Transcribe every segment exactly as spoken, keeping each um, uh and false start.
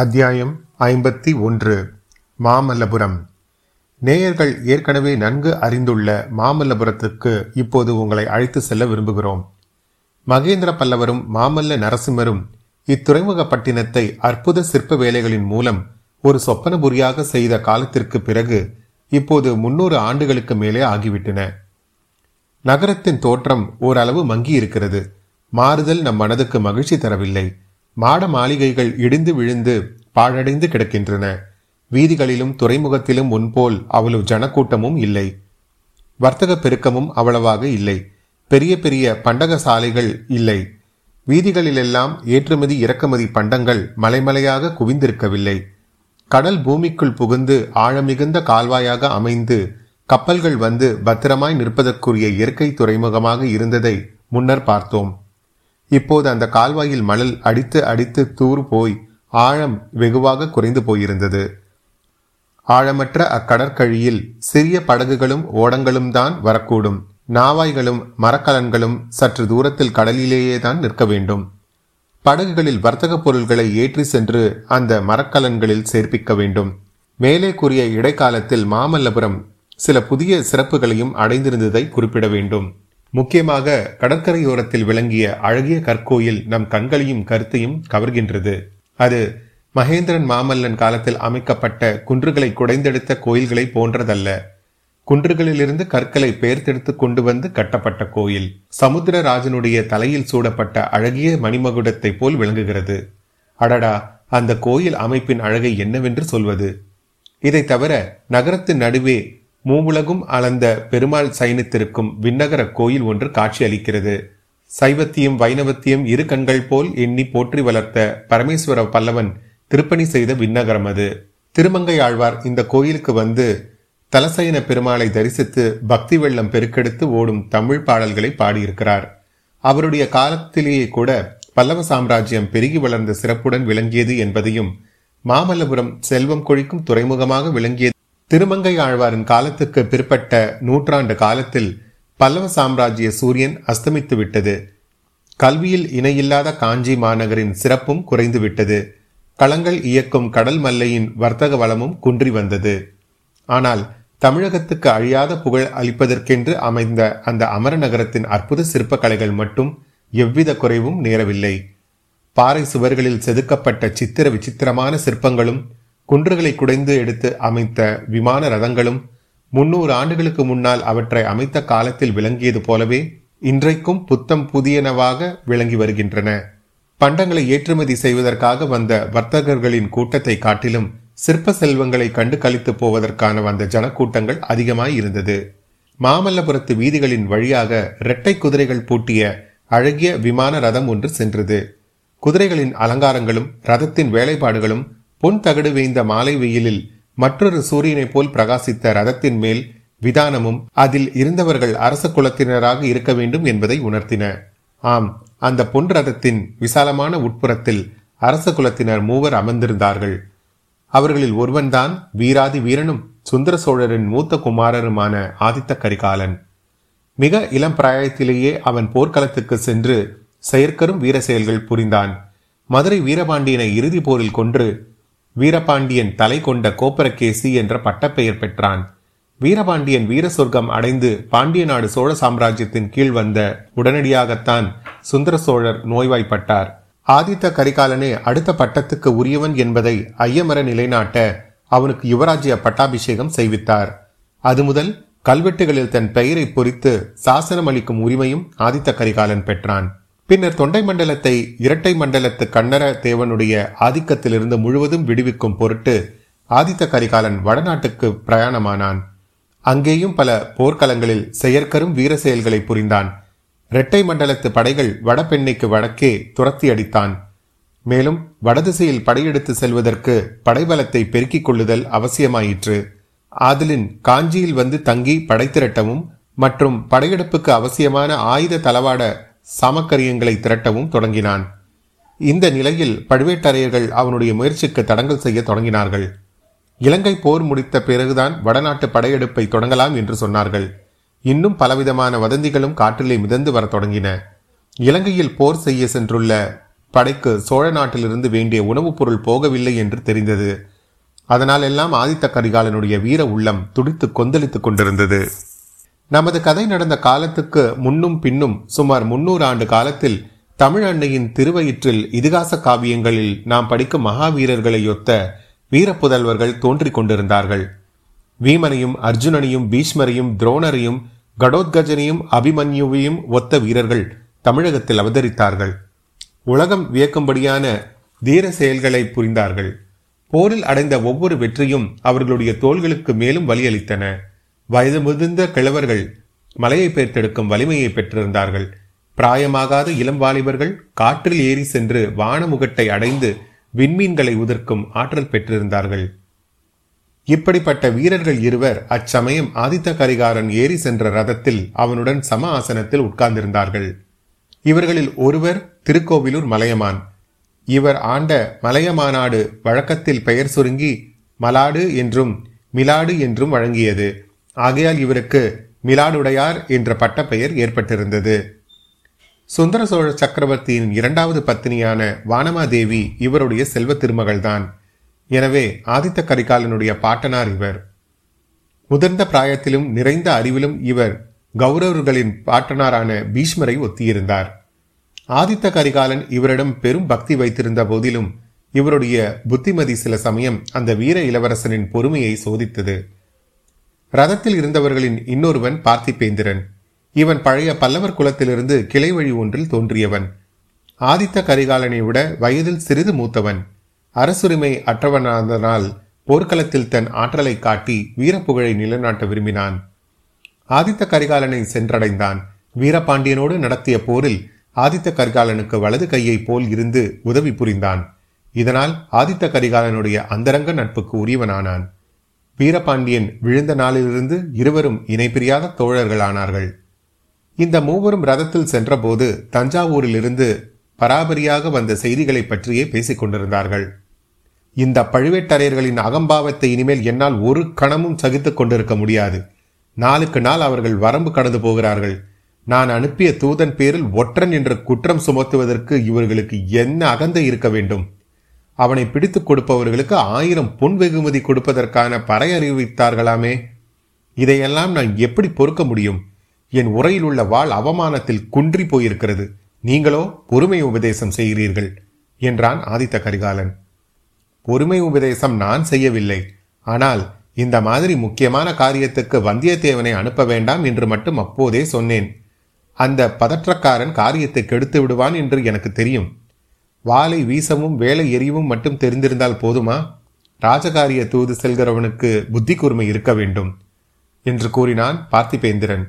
அத்தியாயம் ஐம்பத்தி ஒன்று. மாமல்லபுரம். நேயர்கள் ஏற்கனவே நன்கு அறிந்துள்ள மாமல்லபுரத்துக்கு இப்போது உங்களை அழைத்து செல்ல விரும்புகிறோம். மகேந்திர பல்லவரும் மாமல்ல நரசிம்மரும் இத்துறைமுகப்பட்டினத்தை அற்புத சிற்ப வேலைகளின் மூலம் ஒரு சொப்பனபுரியாக செய்த காலத்திற்கு பிறகு இப்போது முன்னூறு ஆண்டுகளுக்கு மேலே ஆகிவிட்டன. நகரத்தின் தோற்றம் ஓரளவு மங்கி இருக்கிறது. மாறுதல் நம் மனதுக்கு மகிழ்ச்சி தரவில்லை. மாட மாளிகைகள் இடிந்து விழுந்து பாழடைந்து கிடக்கின்றன. வீதிகளிலும் துறைமுகத்திலும் முன்போல் அவ்வளவு ஜனக்கூட்டமும் இல்லை. வர்த்தக பெருக்கமும் அவ்வளவாக இல்லை. பெரிய பெரிய பண்டக சாலைகள் இல்லை. வீதிகளிலெல்லாம் ஏற்றுமதி இறக்குமதி பண்டங்கள் மலைமலையாக குவிந்திருக்கவில்லை. கடல் பூமிக்குள் புகுந்து ஆழமிகுந்த கால்வாயாக அமைந்து கப்பல்கள் வந்து பத்திரமாய் நிற்பதற்குரிய இயற்கை துறைமுகமாக இருந்ததை முன்னர் பார்த்தோம். இப்போது அந்த கால்வாயில் மணல் அடித்து அடித்து தூர் போய் ஆழம் வெகுவாக குறைந்து போயிருந்தது. ஆழமற்ற அக்கடற்கழியில் சிறிய படகுகளும் ஓடங்களும் தான் வரக்கூடும். நாவாய்களும் மரக்கலன்களும் சற்று தூரத்தில் கடலிலேயே தான் நிற்க வேண்டும். படகுகளில் வர்த்தக பொருள்களை ஏற்றி சென்று அந்த மரக்கலன்களில் சேர்ப்பிக்க வேண்டும். மேலே கூறிய இடைக்காலத்தில் மாமல்லபுரம் சில புதிய சிறப்புகளையும் அடைந்திருந்ததை குறிப்பிட வேண்டும். முக்கியமாக கடற்கரையோரத்தில் விளங்கிய அழகிய கற்கோயில் நம் கண்களையும் கருத்தையும் கவர்கின்றது. அது மகேந்திரன் மாமல்லன் காலத்தில் அமைக்கப்பட்ட குன்றுகளை குடைந்தெடுத்த கோயில்களை போன்றதல்ல. குன்றுகளிலிருந்து கற்களை பெயர்த்தெடுத்து கொண்டு வந்து கட்டப்பட்ட கோயில் சமுத்திர ராஜனுடைய தலையில் சூடப்பட்ட அழகிய மணிமகுடத்தை போல் விளங்குகிறது. அடடா, அந்த கோயில் அமைப்பின் அழகை என்னவென்று சொல்வது! இதை தவிர நகரத்தின் நடுவே மூவுலகும் அளந்த பெருமாள் சைனித்திருக்கும் விண்ணகர கோயில் ஒன்று காட்சி அளிக்கிறது. சைவத்தியும் வைணவத்தியும் இரு கண்கள் போல் எண்ணி போற்றி வளர்த்த பரமேஸ்வர பல்லவன் திருப்பணி செய்த விண்ணகரம் அது. திருமங்கை ஆழ்வார் இந்த கோயிலுக்கு வந்து தலசைன பெருமாளை தரிசித்து பக்தி வெள்ளம் பெருக்கெடுத்து ஓடும் தமிழ் பாடல்களை பாடியிருக்கிறார். அவருடைய காலத்திலேயே கூட பல்லவ சாம்ராஜ்யம் பெருகி வளர்ந்த சிறப்புடன் விளங்கியது என்பதையும், மாமல்லபுரம் செல்வம் கொழிக்கும் துறைமுகமாக விளங்கியது திருமங்கை ஆழ்வாரின் காலத்துக்கு பிற்பட்ட நூற்றாண்டு காலத்தில் பல்லவ சாம்ராஜ்ய சூரியன் அஸ்தமித்து விட்டது. கல்வியில் இணையில்லாத காஞ்சி மாநகரின் சிறப்பும் குறைந்து விட்டது. களங்கள் இயக்கும் கடல் மல்லையின் வர்த்தக வளமும் குன்றி வந்தது. ஆனால் தமிழகத்துக்கு அழியாத புகழ் அளிப்பதற்கென்று அமைந்த அந்த அமர நகரத்தின் அற்புத சிற்பக்கலைகள் மட்டும் எவ்வித குறைவும் நேரவில்லை. பாறை சுவர்களில் செதுக்கப்பட்ட சித்திர விசித்திரமான சிற்பங்களும், குன்றுகளை குடைந்து எடுத்து அமைத்த விமான ரதங்களும், முன்னூறு ஆண்டுகளுக்கு முன்னால் அவற்றை அமைத்த காலத்தில் விளங்கியது போலவே இன்றைக்கும் புத்தம் புதியனவாக விளங்கி வருகின்றன. பண்டங்களை ஏற்றுமதி செய்வதற்காக வந்த வர்த்தகர்களின் கூட்டத்தை காட்டிலும் சிற்ப செல்வங்களை கண்டு கழித்து போவதற்கான வந்த ஜனக்கூட்டங்கள் அதிகமாய் இருந்தது. மாமல்லபுரத்து வீதிகளின் வழியாக இரட்டை குதிரைகள் பூட்டிய அழகிய விமான ரதம் ஒன்று சென்றது. குதிரைகளின் அலங்காரங்களும் ரதத்தின் வேலைப்பாடுகளும் பொன் தகடு வேய்ந்த மாலை வெயிலில் மற்றொரு சூரியனை போல் பிரகாசித்த ரதத்தின் மேல் விதானமும் அதில் இருந்தவர்கள் அரச குலத்தினராக இருக்க வேண்டும் என்பதை உணர்த்தின. ஆம், அந்த பொன் ரதத்தின் விசாலமான உட்புறத்தில் அரச குலத்தினர் மூவர் அமர்ந்திருந்தார்கள். அவர்களில் ஒருவன்தான் வீராதி வீரனும் சுந்தர சோழரின் மூத்த குமாரருமான ஆதித்த கரிகாலன். மிக இளம் பிராயத்திலேயே அவன் போர்க்களத்துக்கு சென்று செயற்கரும் வீர செயல்கள் புரிந்தான். மதுரை வீரபாண்டியனை இறுதி போரில் கொன்று வீரபாண்டியன் தலை கொண்ட கோபரகேசி என்ற பட்டப்பெயர் பெற்றான். வீரபாண்டியன் வீர சொர்க்கம் அடைந்து பாண்டிய நாடு சோழ சாம்ராஜ்யத்தின் கீழ் வந்த உடனடியாகத்தான் சுந்தர சோழர் நோய்வாய்ப்பட்டார். ஆதித்த கரிகாலனே அடுத்த பட்டத்துக்கு உரியவன் என்பதை ஐயமர நிலைநாட்ட அவனுக்கு யுவராஜ்ய பட்டாபிஷேகம் செய்வித்தார். அது முதல் கல்வெட்டுகளில் தன் பெயரை பொறித்து சாசனம் அளிக்கும் உரிமையும் ஆதித்த கரிகாலன் பெற்றான். பின்னர் தொண்டை மண்டலத்தை இரட்டை மண்டலத்து கண்டராதித்தருடைய ஆதிக்கத்திலிருந்து முழுவதும் விடுவிக்கும் பொருட்டு ஆதித்த கரிகாலன் வடநாட்டுக்கு பிரயாணமானான். அங்கேயும் பல போர்க்களங்களில் செயற்கரும் வீர செயல்களை புரிந்தான். இரட்டை மண்டலத்து படைகள் வடபெண்ணைக்கு வடக்கே துரத்தி அடித்தான். மேலும் வடதிசையில் படையெடுத்து செல்வதற்கு படைபலத்தை பெருக்கிக் கொள்ளுதல் அவசியமாயிற்று. ஆதலின் காஞ்சியில் வந்து தங்கி படை திரட்டவும் மற்றும் படையெடுப்புக்கு அவசியமான ஆயுத தளவாட சாமக்கரியங்களை திரட்டவும் தொடங்கினான். இந்த நிலையில் பழுவேட்டரையர்கள் அவனுடைய முயற்சிக்கு தடங்கல் செய்ய தொடங்கினார்கள். இலங்கை போர் முடித்த பிறகுதான் வடநாட்டு படையெடுப்பை தொடங்கலாம் என்று சொன்னார்கள். இன்னும் பலவிதமான வதந்திகளும் காற்றிலே மிதந்து வர தொடங்கின. இலங்கையில் போர் செய்ய சென்றுள்ள படைக்கு சோழ நாட்டிலிருந்து வேண்டிய உணவுப் பொருள் போகவில்லை என்று தெரிந்தது. அதனால் எல்லாம் ஆதித்த கரிகாலனுடைய வீர உள்ளம் துடித்து கொந்தளித்துக் கொண்டிருந்தது. நமது கதை நடந்த காலத்துக்கு முன்னும் பின்னும் சுமார் முன்னூறு ஆண்டு காலத்தில் தமிழ் அன்னையின் திருவயிற்றில் இதிகாச காவியங்களில் நாம் படிக்கும் மகாவீரர்களையொத்த வீரப்புதல்வர்கள் தோன்றிக் கொண்டிருந்தார்கள். வீமனையும் அர்ஜுனனையும் பீஷ்மரையும் துரோணரையும் கடோத்கஜனையும் அபிமன்யுவையும் ஒத்த வீரர்கள் தமிழகத்தில் அவதரித்தார்கள். உலகம் வியக்கும்படியான தீர செயல்களை புரிந்தார்கள். போரில் அடைந்த ஒவ்வொரு வெற்றியும் அவர்களுடைய தோள்களுக்கு மேலும் வலியளித்தன. வயது முதிர்ந்த கிழவர்கள் மலையை பெற்றெடுக்கும் வலிமையை பெற்றிருந்தார்கள். பிராயமாகாத இளம் வாலிபர்கள் காற்றில் ஏறி சென்று வானமுகட்டை அடைந்து விண்மீன்களை உதிர்க்கும் ஆற்றல் பெற்றிருந்தார்கள். இப்படிப்பட்ட வீரர்கள் இருவர் அச்சமயம் ஆதித்த கரிகாலன் ஏறி சென்ற ரதத்தில் அவனுடன் சம ஆசனத்தில் உட்கார்ந்திருந்தார்கள். இவர்களில் ஒருவர் திருக்கோவிலூர் மலையமான். இவர் ஆண்ட மலையமாநாடு வழக்கத்தில் பெயர் சுருங்கி மலாடு என்றும் மிலாடு என்றும் வழங்கியது. ஆகையால் இவருக்கு மிலாடுடையார் என்ற பட்ட பெயர் ஏற்பட்டிருந்தது. சுந்தர சோழ சக்கரவர்த்தியின் இரண்டாவது பத்தினியான வானமாதேவி இவருடைய செல்வ திருமகள்தான். எனவே ஆதித்த கரிகாலனுடைய பாட்டனார் இவர். முதிர்ந்த பிராயத்திலும் நிறைந்த அறிவிலும் இவர் கௌரவர்களின் பாட்டனாரான பீஷ்மரை ஒத்தியிருந்தார். ஆதித்த கரிகாலன் இவரிடம் பெரும் பக்தி வைத்திருந்த போதிலும் இவருடைய புத்திமதி சில சமயம் அந்த வீர இளவரசனின் பொறுமையை சோதித்தது. ரதத்தில் இருந்தவர்களின் இன்னொருவன் பார்த்திபேந்திரன். இவன் பழைய பல்லவர் குலத்திலிருந்து கிளை வழி ஒன்றில் தோன்றியவன். ஆதித்த கரிகாலனை விட வயதில் சிறிது மூத்தவன். அரசுரிமை அற்றவனானதனால் போர்க்களத்தில் தன் ஆற்றலை காட்டி வீரப்புகழை நிலைநாட்ட விரும்பினான். ஆதித்த கரிகாலனை சென்றடைந்தான். வீரபாண்டியனோடு நடத்திய போரில் ஆதித்த கரிகாலனுக்கு வலது கையை போல் இருந்து உதவி புரிந்தான். இதனால் ஆதித்த கரிகாலனுடைய அந்தரங்க நட்புக்கு உரியவனானான். வீரபாண்டியன் விழுந்த நாளிலிருந்து இருவரும் இணைபிரியாத தோழர்களானார்கள். இந்த மூவரும் ரதத்தில் சென்றபோது தஞ்சாவூரிலிருந்து பராபரியாக வந்த செய்திகளை பற்றியே பேசிக் கொண்டிருந்தார்கள். இந்த பழுவேட்டரையர்களின் அகம்பாவத்தை இனிமேல் என்னால் ஒரு கணமும் சகித்துக் கொண்டிருக்க முடியாது. நாளுக்கு நாள் அவர்கள் வரம்பு கடந்து போகிறார்கள். நான் அனுப்பிய தூதன் பேரில் ஒற்றன் என்ற குற்றம் சுமத்துவதற்கு இவர்களுக்கு என்ன அகந்தை இருக்க வேண்டும்? அவனை பிடித்து கொடுப்பவர்களுக்கு ஆயிரம் பொன் வெகுமதி கொடுப்பதற்கான பறையறிவித்தார்களாமே. இதையெல்லாம் நான் எப்படி பொறுக்க முடியும்? என் உரையில் உள்ள வாள் அவமானத்தில் குன்றி போயிருக்கிறது. நீங்களோ பொறுமை உபதேசம் செய்கிறீர்கள் என்றான் ஆதித்த கரிகாலன். பொறுமை உபதேசம் நான் செய்யவில்லை. ஆனால் இந்த மாதிரி முக்கியமான காரியத்துக்கு வந்தியத்தேவனை அனுப்ப வேண்டாம் என்று மட்டும் அப்போதே சொன்னேன். அந்த பதற்றக்காரன் காரியத்தை கெடுத்து விடுவான் என்று எனக்கு தெரியும். வாளை வீசவும் வேலை எறியவும் மட்டும் தெரிந்திருந்தால் போதுமா? ராஜகாரிய தூது செல்கிறவனுக்கு புத்தி கூர்மை இருக்க வேண்டும் என்று கூறினான் பார்த்திபேந்திரன்.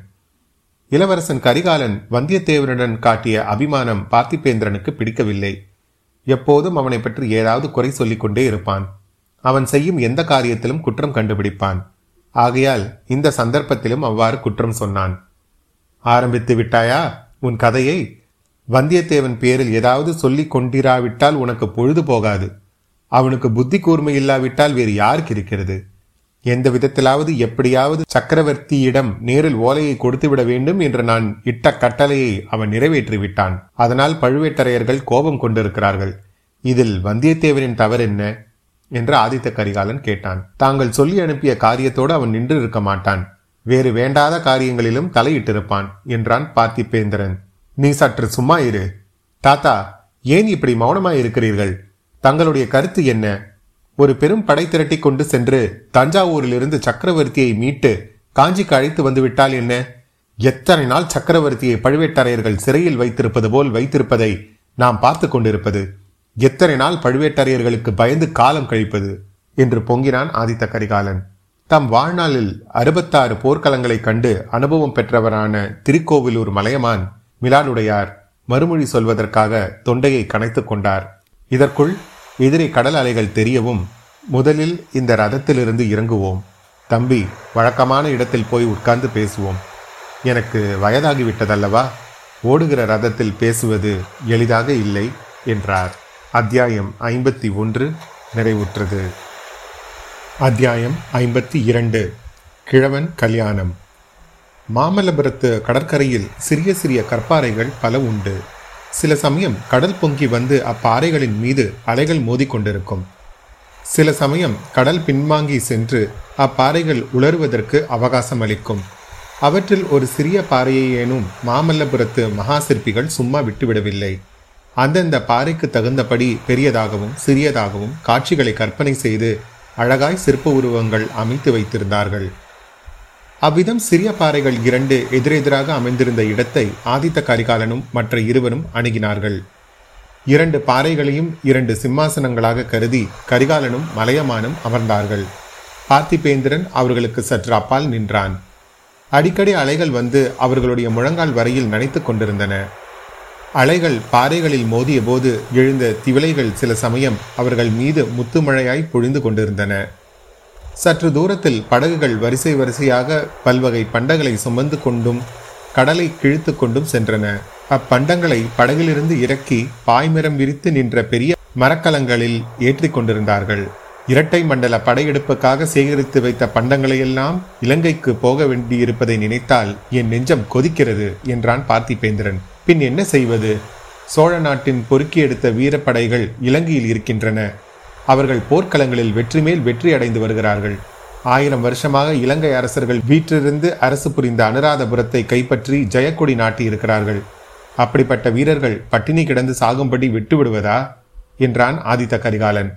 இளவரசன் கரிகாலன் வந்தியத்தேவனுடன் காட்டிய அபிமானம் பார்த்திபேந்திரனுக்கு பிடிக்கவில்லை. எப்போதும் அவனை பற்றி ஏதாவது குறை சொல்லிக்கொண்டே இருப்பான். அவன் செய்யும் எந்த காரியத்திலும் குற்றம் கண்டுபிடிப்பான். ஆகையால் இந்த சந்தர்ப்பத்திலும் அவ்வாறு குற்றம் சொன்னான். ஆரம்பித்து விட்டாயா உன் கதையை? வந்தியத்தேவன் பேரில் ஏதாவது சொல்லிக் கொண்டிராவிட்டால் உனக்கு பொழுது போகாது. அவனுக்கு புத்தி கூர்மை இல்லாவிட்டால் வேறு யாருக்கு இருக்கிறது? எந்த விதத்திலாவது எப்படியாவது சக்கரவர்த்தியிடம் நேரில் ஓலையை கொடுத்துவிட வேண்டும் என்று நான் இட்ட கட்டளையை அவன் நிறைவேற்றிவிட்டான். அதனால் பழுவேட்டரையர்கள் கோபம் கொண்டிருக்கிறார்கள். இதில் வந்தியத்தேவனின் தவறென்ன என்று ஆதித்த கரிகாலன் கேட்டான். தாங்கள் சொல்லி அனுப்பிய காரியத்தோடு அவன் நின்று இருக்க மாட்டான். வேறு வேண்டாத காரியங்களிலும் தலையிட்டிருப்பான் என்றான் பார்த்திபேந்திரன். நீ சற்று சும்மா இரு. தாத்தா, ஏன் இப்படி மௌனமாய் இருக்கிறீர்கள்? தங்களுடைய கருத்து என்ன? ஒரு பெரும் படை திரட்டி கொண்டு சென்று தஞ்சாவூரிலிருந்து சக்கரவர்த்தியை மீட்டு காஞ்சிக்கு அழைத்து வந்துவிட்டால் என்ன? எத்தனை நாள் சக்கரவர்த்தியை பழுவேட்டரையர்கள் சிறையில் வைத்திருப்பது போல் வைத்திருப்பதை நாம் பார்த்து கொண்டிருப்பது? எத்தனை நாள் பழுவேட்டரையர்களுக்கு பயந்து காலம் கழிப்பது என்று பொங்கினான் ஆதித்த கரிகாலன். தம் வாழ்நாளில் அறுபத்தாறு போர்க்களங்களை கண்டு அனுபவம் பெற்றவரான திருக்கோவிலூர் மலையமான் மிலாடுடையார் மறுமொழி சொல்வதற்காக தொண்டையை கனைத்து கொண்டார். இதற்குள் எதிரே கடல் அலைகள் தெரியவும், முதலில் இந்த ரதத்திலிருந்து இறங்குவோம் தம்பி, வழக்கமான இடத்தில் போய் உட்கார்ந்து பேசுவோம். எனக்கு வயதாகிவிட்டதல்லவா, ஓடுகிற ரதத்தில் பேசுவது எளிதாக இல்லை என்றார். அத்தியாயம் ஐம்பத்தி ஒன்று நிறைவுற்றது. அத்தியாயம் ஐம்பத்தி இரண்டு கிழவன் கல்யாணம். மாமல்லபுரத்து கடற்கரையில் சிறிய சிறிய கற்பாறைகள் பல உண்டு. சில சமயம் கடல் பொங்கி வந்து அப்பாறைகளின் மீது அலைகள் மோதி கொண்டிருக்கும். சில சமயம் கடல் பின்வாங்கி சென்று அப்பாறைகள் உலர்வதற்கு அவகாசம் அளிக்கும். அவற்றில் ஒரு சிறிய பாறையேனும் மாமல்லபுரத்து மகா சிற்பிகள் சும்மா விட்டுவிடவில்லை. அந்தந்த பாறைக்கு தகுந்தபடி பெரியதாகவும் சிறியதாகவும் காட்சிகளை கற்பனை செய்து அழகாய் சிற்ப உருவங்கள் அமைத்து வைத்திருந்தார்கள். அவ்விதம் சிறிய பாறைகள் இரண்டு எதிரெதிராக அமைந்திருந்த இடத்தை ஆதித்த கரிகாலனும் மற்ற இருவரும் அணுகினார்கள். இரண்டு பாறைகளையும் இரண்டு சிம்மாசனங்களாக கருதி கரிகாலனும் மலையமானும் அமர்ந்தார்கள். பார்த்திபேந்திரன் அவர்களுக்கு சற்று அப்பால் நின்றான். அடிக்கடி அலைகள் வந்து அவர்களுடைய முழங்கால் வரையில் நனைத்து கொண்டிருந்தன. அலைகள் பாறைகளில் மோதிய போது எழுந்த திவலைகள் சில சமயம் அவர்கள் மீது முத்துமழையாய் பொழிந்து கொண்டிருந்தன. சற்று தூரத்தில் படகுகள் வரிசை வரிசையாக பல்வகை பண்டங்களை சுமந்து கொண்டும் கடலை கிழித்து கொண்டும் சென்றன. அப்பண்டங்களை படகிலிருந்து இறக்கி பாய்மரம் விரித்து நின்ற பெரிய மரக்கலங்களில் ஏற்றி கொண்டிருந்தார்கள். இரட்டை மண்டல படையெடுப்புக்காக சேகரித்து வைத்த பண்டங்களையெல்லாம் இலங்கைக்கு போக வேண்டியிருப்பதை நினைத்தால் என் நெஞ்சம் கொதிக்கிறது என்றான் பார்த்திபேந்திரன். பின் என்ன செய்வது? சோழ நாட்டின் பொறுக்கி எடுத்த வீரப்படைகள் இலங்கையில் இருக்கின்றன. அவர்கள் போர்க்களங்களில் வெற்றி மேல் வெற்றி அடைந்து வருகிறார்கள். ஆயிரம் வருஷமாக இலங்கை அரசர்கள் வீற்றிருந்து அரசு புரிந்த அனுராதபுரத்தை கைப்பற்றி ஜெயக்கொடி நாட்டியிருக்கிறார்கள். அப்படிப்பட்ட வீரர்கள் பட்டினி கிடந்து சாகும்படி விட்டுவிடுவதா என்றான் ஆதித்த கரிகாலன்.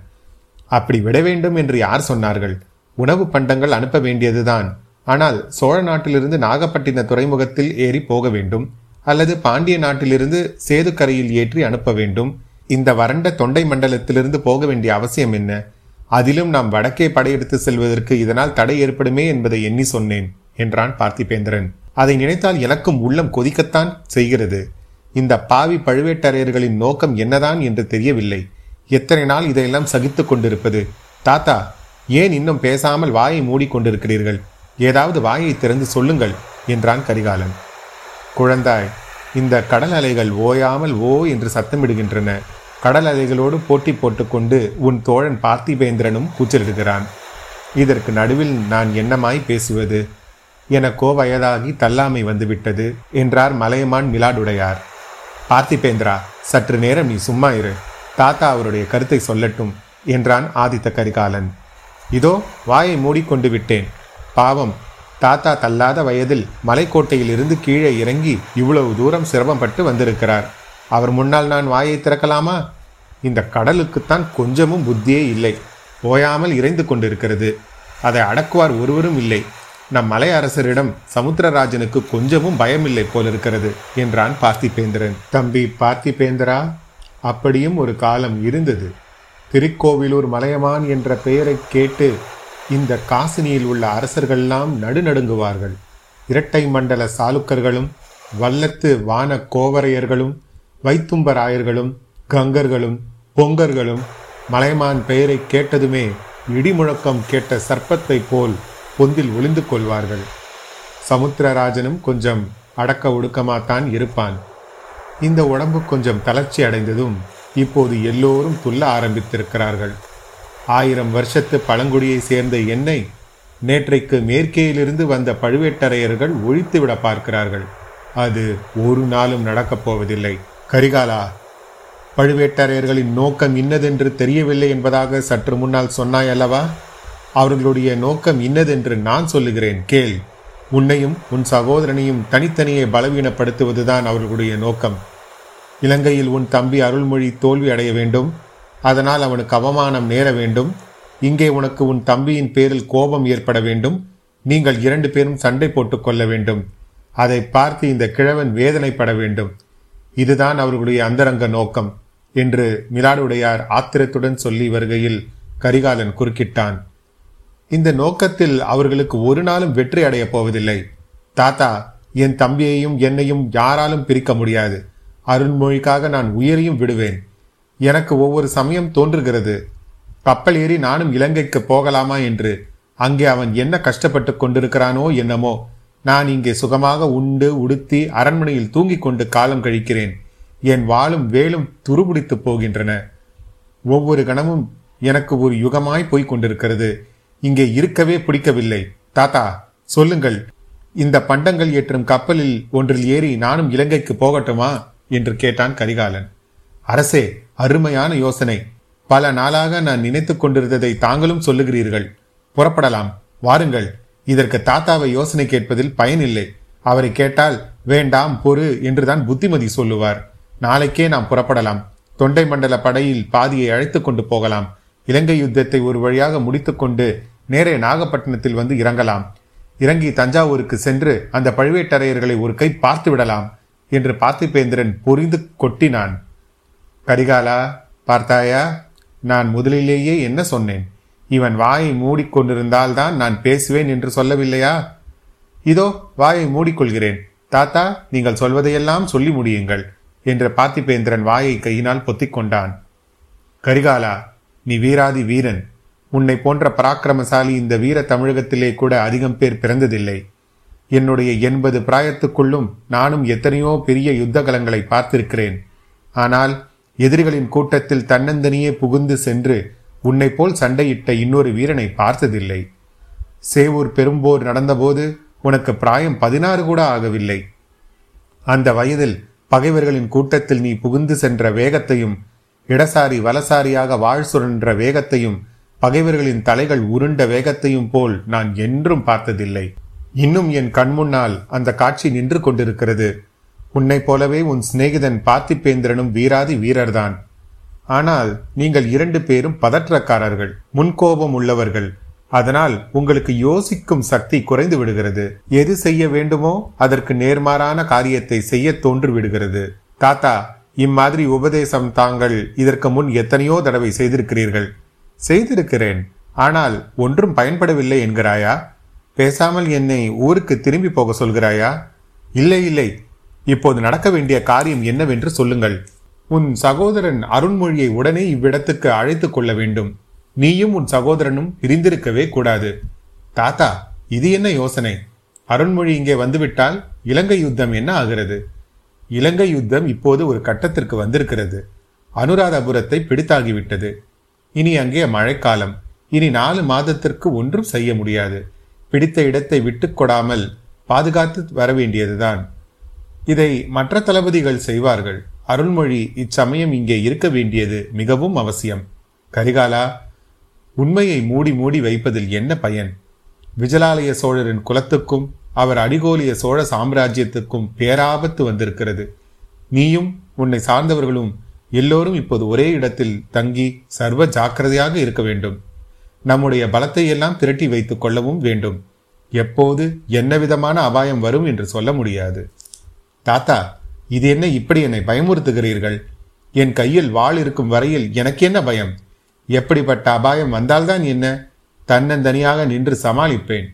அப்படி விட வேண்டும் என்று யார் சொன்னார்கள்? உணவு பண்டங்கள் அனுப்ப வேண்டியதுதான். ஆனால் சோழ நாட்டிலிருந்து நாகப்பட்டின துறைமுகத்தில் ஏறி போக வேண்டும், அல்லது பாண்டிய நாட்டிலிருந்து சேதுக்கரையில் ஏற்றி அனுப்ப வேண்டும். இந்த வறண்ட தொண்டை மண்டலத்திலிருந்து போக வேண்டிய அவசியம் என்ன? அதிலும் நாம் வடக்கே படையெடுத்து செல்வதற்கு இதனால் தடை ஏற்படுமே என்பதை எண்ணி சொன்னேன் என்றான் பார்த்திபேந்திரன். அதை நினைத்தால் எனக்கும் உள்ளம் கொதிக்கத்தான் செய்கிறது. இந்த பாவி பழுவேட்டரையர்களின் நோக்கம் என்னதான் என்று தெரியவில்லை. எத்தனை நாள் இதையெல்லாம் சகித்து கொண்டிருப்பது? தாத்தா, ஏன் இன்னும் பேசாமல் வாயை மூடிக்கொண்டிருக்கிறீர்கள்? ஏதாவது வாயை திறந்து சொல்லுங்கள் என்றான் கரிகாலன். குழந்தாய், இந்த கடல் அலைகள் ஓயாமல் ஓ என்று சத்தமிடுகின்றன. கடல் அலைகளோடு போட்டி போட்டுக்கொண்டு உன் தோழன் பார்த்திபேந்திரனும் கூச்சலிடுகிறான். இதற்கு நடுவில் நான் என்னமாய் பேசுவது? எனக்கோ வயதாகி தள்ளாமை வந்துவிட்டது என்றார் மலையமான் மிலாடுடையார். பார்த்திபேந்திரா, சற்று நேரம் நீ சும்மா இரு. தாத்தா அவருடைய கருத்தை சொல்லட்டும் என்றான் ஆதித்த கரிகாலன். இதோ வாயை மூடிக்கொண்டு விட்டேன். பாவம், தாத்தா தள்ளாத வயதில் மலைக்கோட்டையில் இருந்து கீழே இறங்கி இவ்வளவு தூரம் சிரமப்பட்டு வந்திருக்கிறார். அவர் முன்னால் நான் வாயை திறக்கலாமா? இந்த கடலுக்குத்தான் கொஞ்சமும் புத்தியே இல்லை. ஓயாமல் இறைந்து கொண்டிருக்கிறது. அதை அடக்குவார் ஒருவரும் இல்லை. நம் மலை அரசரிடம் சமுத்திர ராஜனுக்கு கொஞ்சமும் பயமில்லை போலிருக்கிறது என்றான் பார்த்திபேந்திரன். தம்பி பார்த்திபேந்திரா, அப்படியும் ஒரு காலம் இருந்தது. திருக்கோவிலூர் மலையமான் என்ற பெயரை கேட்டு இந்த காசினியில் உள்ள அரசர்களெல்லாம் நடுநடுங்குவார்கள். இரட்டை மண்டல சாளுக்கர்களும் வல்லத்து வான கோவரையர்களும் வைத்தும்பராயர்களும் கங்கர்களும் பொங்கர்களும் மலைமான் பெயரை கேட்டதுமே இடிமுழக்கம் கேட்ட சர்ப்பத்தை போல் பொந்தில் ஒளிந்து கொள்வார்கள். சமுத்திரராஜனும் கொஞ்சம் அடக்க ஒடுக்கமாகத்தான் இருப்பான். இந்த உடம்பு கொஞ்சம் தளர்ச்சி அடைந்ததும் இப்போது எல்லோரும் துள்ள ஆரம்பித்திருக்கிறார்கள். ஆயிரம் வருஷத்து பழங்குடியை சேர்ந்த என்னை நேற்றைக்கு மேற்கேயிலிருந்து வந்த பழுவேட்டரையர்கள் ஒழித்துவிட பார்க்கிறார்கள். அது ஒரு நாளும் நடக்கப் போவதில்லை. கரிகாலா, பழுவேட்டரையர்களின் நோக்கம் இன்னதென்று தெரியவில்லை என்பதாக சற்று முன்னால் சொன்னாய் அல்லவா? அவர்களுடைய நோக்கம் இன்னதென்று நான் சொல்லுகிறேன், கேள். உன்னையும் உன் சகோதரனையும் தனித்தனியே பலவீனப்படுத்துவதுதான் அவர்களுடைய நோக்கம். இலங்கையில் உன் தம்பி அருள்மொழி தோல்வி அடைய வேண்டும், அதனால் அவனுக்கு அவமானம் நேர வேண்டும். இங்கே உனக்கு உன் தம்பியின் பேரில் கோபம் ஏற்பட வேண்டும். நீங்கள் இரண்டு பேரும் சண்டை போட்டு கொள்ள வேண்டும். அதை பார்த்து இந்த கிழவன் வேதனைப்பட வேண்டும். இதுதான் அவர்களுடைய அந்தரங்க நோக்கம் என்று மிலாடுடையார் ஆத்திரத்துடன் சொல்லி வருகையில் கரிகாலன் குறுக்கிட்டான். இந்த நோக்கத்தில் அவர்களுக்கு ஒரு நாளும் வெற்றி அடையப் போவதில்லை. தாத்தா, என் தம்பியையும் என்னையும் யாராலும் பிரிக்க முடியாது. அருள்மொழிக்காக நான் உயிரையும் விடுவேன். எனக்கு ஒவ்வொரு சமயம் தோன்றுகிறது, கப்பல் ஏறி நானும் இலங்கைக்கு போகலாமா என்று. அங்கே அவன் என்ன கஷ்டப்பட்டு கொண்டிருக்கிறானோ என்னமோ. நான் இங்கே சுகமாக உண்டு உடுத்தி அரண்மனையில் தூங்கி கொண்டு காலம் கழிக்கிறேன். என் வாளும் வேலும் துருபிடித்து போகின்றன. ஒவ்வொரு கணமும் எனக்கு ஒரு யுகமாய் போய் கொண்டிருக்கிறது. இங்கே இருக்கவே பிடிக்கவில்லை. தாத்தா, சொல்லுங்கள், இந்த பண்டங்கள் ஏற்றும் கப்பலில் ஒன்றில் ஏறி நானும் இலங்கைக்கு போகட்டுமா என்று கேட்டான் கரிகாலன். அரசே, அருமையான யோசனை. பல நாளாக நான் நினைத்து கொண்டிருந்ததை தாங்களும் சொல்லுகிறீர்கள். புறப்படலாம், வாருங்கள். இதற்கு தாத்தாவை யோசனை கேட்பதில் பயனில்லை. அவரை கேட்டால் வேண்டாம் பொறு என்றுதான் புத்திமதி சொல்லுவார். நாளைக்கே நாம் புறப்படலாம். தொண்டை மண்டல படையில் பாதியை அழைத்து கொண்டு போகலாம். இலங்கை யுத்தத்தை ஒரு வழியாக முடித்து கொண்டு நேரே நாகப்பட்டினத்தில் வந்து இறங்கலாம். இறங்கி தஞ்சாவூருக்கு சென்று அந்த பழுவேட்டரையர்களை ஒரு கை பார்த்து விடலாம் என்று பார்த்திபேந்திரன் பொறிந்து கொட்டினான். கரிகாலா, பார்த்தாயா, நான் முதலிலேயே என்ன சொன்னேன்? இவன் வாயை மூடிக்கொண்டிருந்தால்தான் நான் பேசுவேன் என்று சொல்லவில்லையா? இதோ வாயை மூடிக்கொள்கிறேன். தாத்தா, நீங்கள் சொல்வதையெல்லாம் சொல்லி முடியுங்கள் என்று பார்த்திபேந்திரன் வாயை கையினால் பொத்திக் கொண்டான். கரிகாலா, நீ வீராதி வீரன். உன்னை போன்ற பராக்கிரமசாலி இந்த வீர தமிழகத்திலே கூட அதிகம் பேர் பிறந்ததில்லை. என்னுடைய எண்பது பிராயத்துக்குள்ளும் நானும் எத்தனையோ பெரிய யுத்த கலங்களை பார்த்திருக்கிறேன். ஆனால் எதிரிகளின் கூட்டத்தில் தன்னந்தனியே புகுந்து சென்று உன்னை போல் சண்டையிட்ட இன்னொரு வீரனை பார்த்ததில்லை. சேவூர் பெரும்போர் நடந்தபோது உனக்கு பிராயம் பதினாறு கூட ஆகவில்லை. அந்த வயதில் பகைவர்களின் கூட்டத்தில் நீ புகுந்து சென்ற வேகத்தையும், இடசாரி வலசாரியாக வாழ் சுழன்ற வேகத்தையும், பகைவர்களின் தலைகள் உருண்ட வேகத்தையும் போல் நான் என்றும் பார்த்ததில்லை. இன்னும் என் கண்முன்னால் அந்த காட்சி நின்று கொண்டிருக்கிறது. உன்னை போலவே உன் சிநேகிதன் பார்த்திபேந்திரனும் வீராதி வீரர்தான். ஆனால் நீங்கள் இரண்டு பேரும் பதற்றக்காரர்கள், முன்கோபம் உள்ளவர்கள். அதனால் உங்களுக்கு யோசிக்கும் சக்தி குறைந்து விடுகிறது. எது செய்ய வேண்டுமோ அதற்கு நேர்மாறான காரியத்தை செய்ய தோன்று விடுகிறது. தாத்தா, இம்மாதிரி உபதேசம் தாங்கள் இதற்கு முன் எத்தனையோ தடவை செய்திருக்கிறீர்கள். செய்திருக்கிறேன், ஆனால் ஒன்றும் பயன்படவில்லை என்கிறாயா? பேசாமல் என்னை ஊருக்கு திரும்பி போக சொல்கிறாயா? இல்லை இல்லை, இப்போது நடக்க வேண்டிய காரியம் என்னவென்று சொல்லுங்கள். உன் சகோதரன் அருள்மொழியை உடனே இவ்விடத்துக்கு அழைத்து கொள்ள வேண்டும். நீயும் உன் சகோதரனும் பிரிந்திருக்கவே கூடாது. தாத்தா, இது என்ன யோசனை? அருள்மொழி இங்கே வந்துவிட்டால் இலங்கை யுத்தம் என்ன ஆகிறது? இலங்கை யுத்தம் இப்போது ஒரு கட்டத்திற்கு வந்திருக்கிறது. அனுராதபுரத்தை பிடித்தாகிவிட்டது. இனி அங்கே மழைக்காலம். இனி நாலு மாதத்திற்கு ஒன்றும் செய்ய முடியாது. பிடித்த இடத்தை விட்டு கொடாமல் பாதுகாத்து வரவேண்டியதுதான். இதை மற்ற தளபதிகள் செய்வார்கள். அருள்மொழி இச்சமயம் இங்கே இருக்க வேண்டியது மிகவும் அவசியம். கரிகாலா, உண்மையை மூடி மூடி வைப்பதில் என்ன பயன்? விஜயாலய சோழரின் குலத்துக்கும் அவர் அடிகோலிய சோழ சாம்ராஜ்யத்துக்கும் பேராபத்து வந்திருக்கிறது. நீயும் உன்னை சார்ந்தவர்களும் எல்லோரும் இப்போது ஒரே இடத்தில் தங்கி சர்வ ஜாக்கிரதையாக இருக்க வேண்டும். நம்முடைய பலத்தை எல்லாம் திரட்டி வைத்துக் கொள்ளவும் வேண்டும். எப்போது என்ன விதமான அபாயம் வரும் என்று சொல்ல முடியாது. தாத்தா, இது என்ன இப்படி என்னை பயமுறுத்துகிறீர்கள்? என் கையில் வாள் இருக்கும் வரையில் எனக்கு என்ன பயம்? எப்படிப்பட்ட அபாயம் வந்தால்தான் என்ன? தன்னந்தனியாக நின்று சமாளிப்பேன்.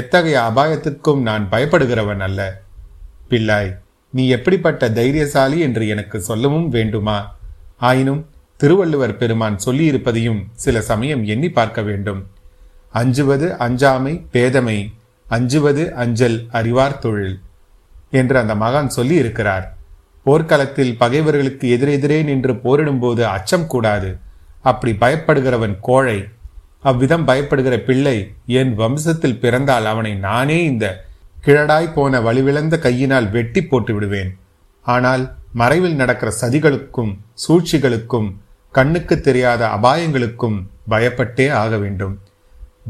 எத்தகைய அபாயத்துக்கும் நான் பயப்படுகிறவன் அல்ல. பிள்ளாய், நீ எப்படிப்பட்ட தைரியசாலி என்று எனக்கு சொல்லவும் வேண்டுமா? ஆயினும் திருவள்ளுவர் பெருமான் சொல்லியிருப்பதையும் சில சமயம் எண்ணி பார்க்க வேண்டும். அஞ்சுவது அஞ்சாமை பேதமை, அஞ்சுவது அஞ்சல் அறிவார் தொழில் என்று அந்த மகான் சொல்லி இருக்கிறார். போர்க்களத்தில் பகைவர்களுக்கு எதிரெதிரே நின்று போரிடும் போது அச்சம் கூடாது. அப்படி பயப்படுகிறவன் கோழை. அவ்விதம் பயப்படுகிற பிள்ளை என் வம்சத்தில் பிறந்தால் அவனை நானே இந்த கிழடாய் போன வலுவிழந்த கையினால் வெட்டி போட்டு விடுவேன். ஆனால் மறைவில் நடக்கிற சதிகளுக்கும் சூழ்ச்சிகளுக்கும் கண்ணுக்கு தெரியாத அபாயங்களுக்கும் பயப்பட்டே ஆக வேண்டும்.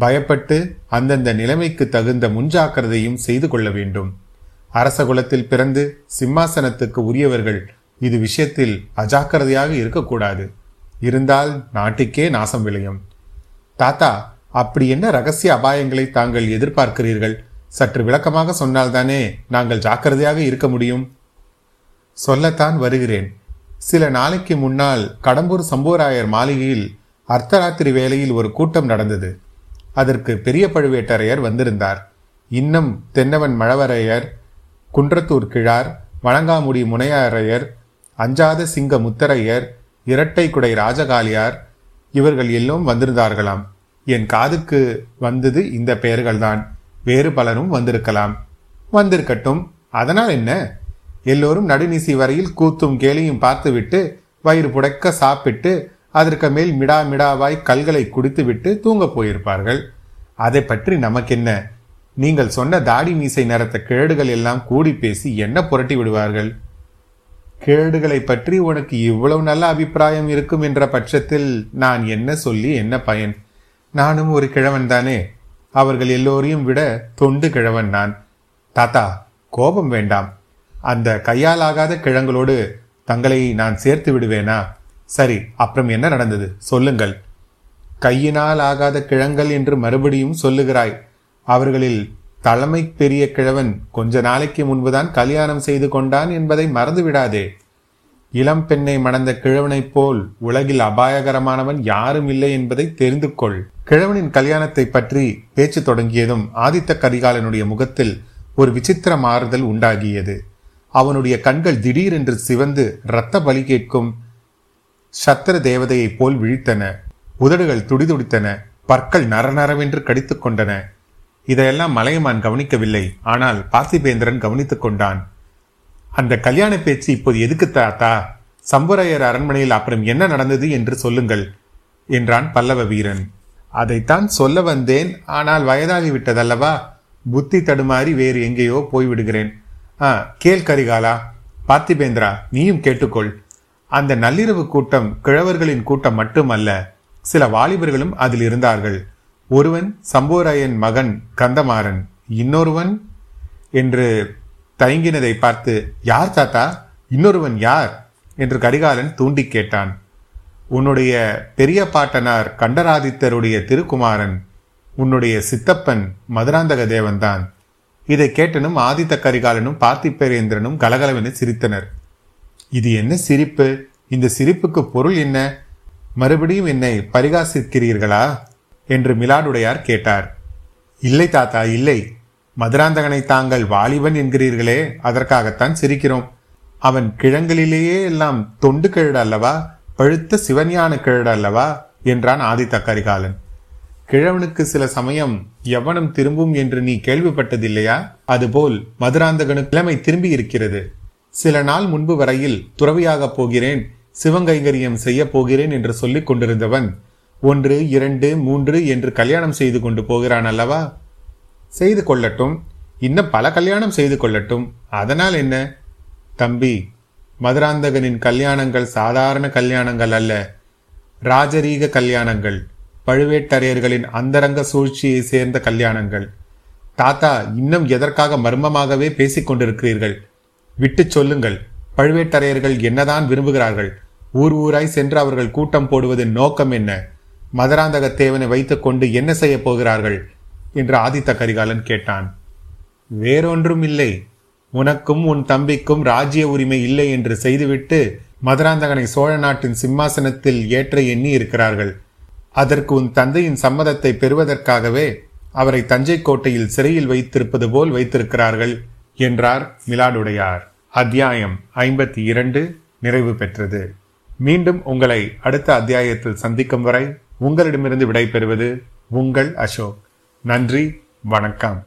பயப்பட்டு அந்தந்த நிலைமைக்கு தகுந்த முன்ஜாக்கிரதையும் செய்து கொள்ள வேண்டும். அரச குலத்தில் பிறந்து சிம்மாசனத்துக்கு உரியவர்கள் இது விஷயத்தில் அஜாக்கிரதையாக இருக்கக்கூடாது. இருந்தால் நாட்டுக்கே நாசம் விளையும். தாத்தா, அப்படி என்ன ரகசிய அபாயங்களை தாங்கள் எதிர்பார்க்கிறீர்கள்? சற்று விளக்கமாக சொன்னால்தானே நாங்கள் ஜாக்கிரதையாக இருக்க முடியும். சொல்லத்தான் வருகிறேன். சில நாளைக்கு முன்னால் கடம்பூர் சம்புவராயர் மாளிகையில் அர்த்தராத்திரி வேளையில் ஒரு கூட்டம் நடந்தது. அதற்கு பெரிய பழுவேட்டரையர் வந்திருந்தார். இன்னும் தென்னவன் மழவரையர், குன்றத்தூர் கிழார், வணங்காமுடி முனையரையர், அஞ்சாத சிங்க முத்தரையர், இரட்டை குடை ராஜகாலியார் இவர்கள் எல்லாம் வந்திருந்தார்களாம். என் காதுக்கு வந்தது இந்த பெயர்கள்தான். வேறு பலரும் வந்திருக்கலாம். வந்திருக்கட்டும், அதனால் என்ன? எல்லோரும் நடுநிசி வரையில் கூத்தும் கேலியும் பார்த்துவிட்டு வயிறு புடைக்க சாப்பிட்டு அதற்கு மேல் மிடா மிடாவாய் கல்களை குடித்துவிட்டு தூங்க போயிருப்பார்கள். அதை பற்றி நமக்கென்ன? நீங்கள் சொன்ன தாடி மீசை நிறத்த கேடுகள் எல்லாம் கூடி பேசி என்ன புரட்டி விடுவார்கள். கேடுகளை பற்றி உனக்கு இவ்வளவு நல்ல அபிப்பிராயம் இருக்கும் என்ற பட்சத்தில் நான் என்ன சொல்லி என்ன பயன்? நானும் ஒரு கிழவன் தானே, அவர்கள் எல்லோரையும் விட தொண்டு கிழவன் நான். தாத்தா, கோபம் வேண்டாம். அந்த கையாலாகாத கிழங்களோடு தங்களை நான் சேர்த்து விடுவேனா? சரி, அப்புறம் என்ன நடந்தது சொல்லுங்கள். கையினால் ஆகாத கிழங்கள் என்று மறுபடியும் சொல்லுகிறாய். அவர்களில் தலைமை பெரிய கிழவன் கொஞ்ச நாளைக்கு முன்புதான் கல்யாணம் செய்து கொண்டான் என்பதை மறந்துவிடாதே. இளம் பெண்ணை மணந்த கிழவனைப் போல் உலகில் அபாயகரமானவன் யாரும் இல்லை என்பதை தெரிந்து கொள். கிழவனின் கல்யாணத்தை பற்றி பேச்சு தொடங்கியதும் ஆதித்த கரிகாலனுடைய முகத்தில் ஒரு விசித்திர மாறுதல் உண்டாகியது. அவனுடைய கண்கள் திடீரென்று சிவந்து இரத்த பலி கேட்கும் சத்திர தேவதையைப் போல் விழித்தன. உதடுகள் துடிதுடித்தன. பற்கள் நரநரவென்று கடித்து கொண்டன. இதையெல்லாம் மலையமான் கவனிக்கவில்லை. ஆனால் பார்த்திபேந்திரன் கவனித்துக் கொண்டான். அந்த கல்யாண பேச்சு இப்போது எதுக்கு தாத்தா? சம்புவரையர் அரண்மனையில் அப்புறம் என்ன நடந்தது என்று சொல்லுங்கள் என்றான் பல்லவ வீரன். அதைத்தான் சொல்ல வந்தேன். ஆனால் வயதாகிவிட்டதல்லவா, புத்தி தடுமாறி வேறு எங்கேயோ போய்விடுகிறேன். ஆ, கேள் கரிகாலா. பார்த்திபேந்திரா, நீயும் கேட்டுக்கொள். அந்த நள்ளிரவு கூட்டம் கிழவர்களின் கூட்டம் மட்டுமல்ல, சில வாலிபர்களும் அதில் இருந்தார்கள். ஒருவன் சம்புவரையன் மகன் கந்தமாறன், இன்னொருவன் என்று தயங்கினதை பார்த்து, யார் தாத்தா, இன்னொருவன் யார் என்று கரிகாலன் தூண்டி கேட்டான். உன்னுடைய பெரிய பாட்டனார் கண்டராதித்தருடைய திருக்குமாரன், உன்னுடைய சித்தப்பன் மதுராந்தக தேவன்தான். இதை கேட்டனும் ஆதித்த கரிகாலனும் பார்த்திபேந்திரனும் கலகலவென சிரித்தனர். இது என்ன சிரிப்பு? இந்த சிரிப்புக்கு பொருள் என்ன? மறுபடியும் என்னை பரிகாசிக்கிறீர்களா என்று மிலாடுடையார் கேட்டார். இல்லை தாத்தா, இல்லை. மதுராந்தகனை தாங்கள் வாலிபன் என்கிறீர்களே, அதற்காகத்தான் சிரிக்கிறோம். அவன் கிழங்களிலேயே எல்லாம் தொண்டு கிழடு அல்லவா, பழுத்த சிவஞான கிழடு அல்லவா என்றான் ஆதித்த கரிகாலன். கிழவனுக்கு சில சமயம் எவனும் திரும்பும் என்று நீ கேள்விப்பட்டதில்லையா? அதுபோல் மதுராந்தகனுக்கு இளமை திரும்பி இருக்கிறது. சில நாள் முன்பு வரையில் துறவியாக போகிறேன், சிவங்கைங்கரியம் செய்ய போகிறேன் என்று சொல்லிக் கொண்டிருந்தவன் ஒன்று இரண்டு மூன்று என்று கல்யாணம் செய்து கொண்டு போகிறான் அல்லவா? செய்து கொள்ளட்டும், இன்னும் பல கல்யாணம் செய்து கொள்ளட்டும், அதனால் என்ன? தம்பி, மதுராந்தகனின் கல்யாணங்கள் சாதாரண கல்யாணங்கள் அல்ல, ராஜரீக கல்யாணங்கள், பழுவேட்டரையர்களின் அந்தரங்க சூழ்ச்சியை சேர்ந்த கல்யாணங்கள். தாத்தா, இன்னும் எதற்காக மர்மமாகவே பேசிக்கொண்டிருக்கிறீர்கள்? விட்டு சொல்லுங்கள். பழுவேட்டரையர்கள் என்னதான் விரும்புகிறார்கள்? ஊர் ஊராய் சென்று அவர்கள் கூட்டம் போடுவதின் நோக்கம் என்ன? மதுராந்தக தேவனை வைத்துக்கொண்டு என்ன செய்ய போகிறார்கள் என்று ஆதித்த கரிகாலன் கேட்டான். வேறொன்றும் இல்லை, உனக்கும் உன் தம்பிக்கும் ராஜ்ய உரிமை இல்லை என்று செய்துவிட்டு மதுராந்தகனை சோழ நாட்டின் சிம்மாசனத்தில் ஏற்ற எண்ணி இருக்கிறார்கள். அதற்கு உன் தந்தையின் சம்மதத்தை பெறுவதற்காகவே அவரை தஞ்சை கோட்டையில் சிறையில் வைத்திருப்பது போல் வைத்திருக்கிறார்கள் என்றார் மிலாடுடையார். அத்தியாயம் ஐம்பத்தி இரண்டு நிறைவு பெற்றது. மீண்டும் உங்களை அடுத்த அத்தியாயத்தில் சந்திக்கும் வரை உங்களிடமிருந்து விடைபெறுவது உங்கள் அசோக். நன்றி, வணக்கம்.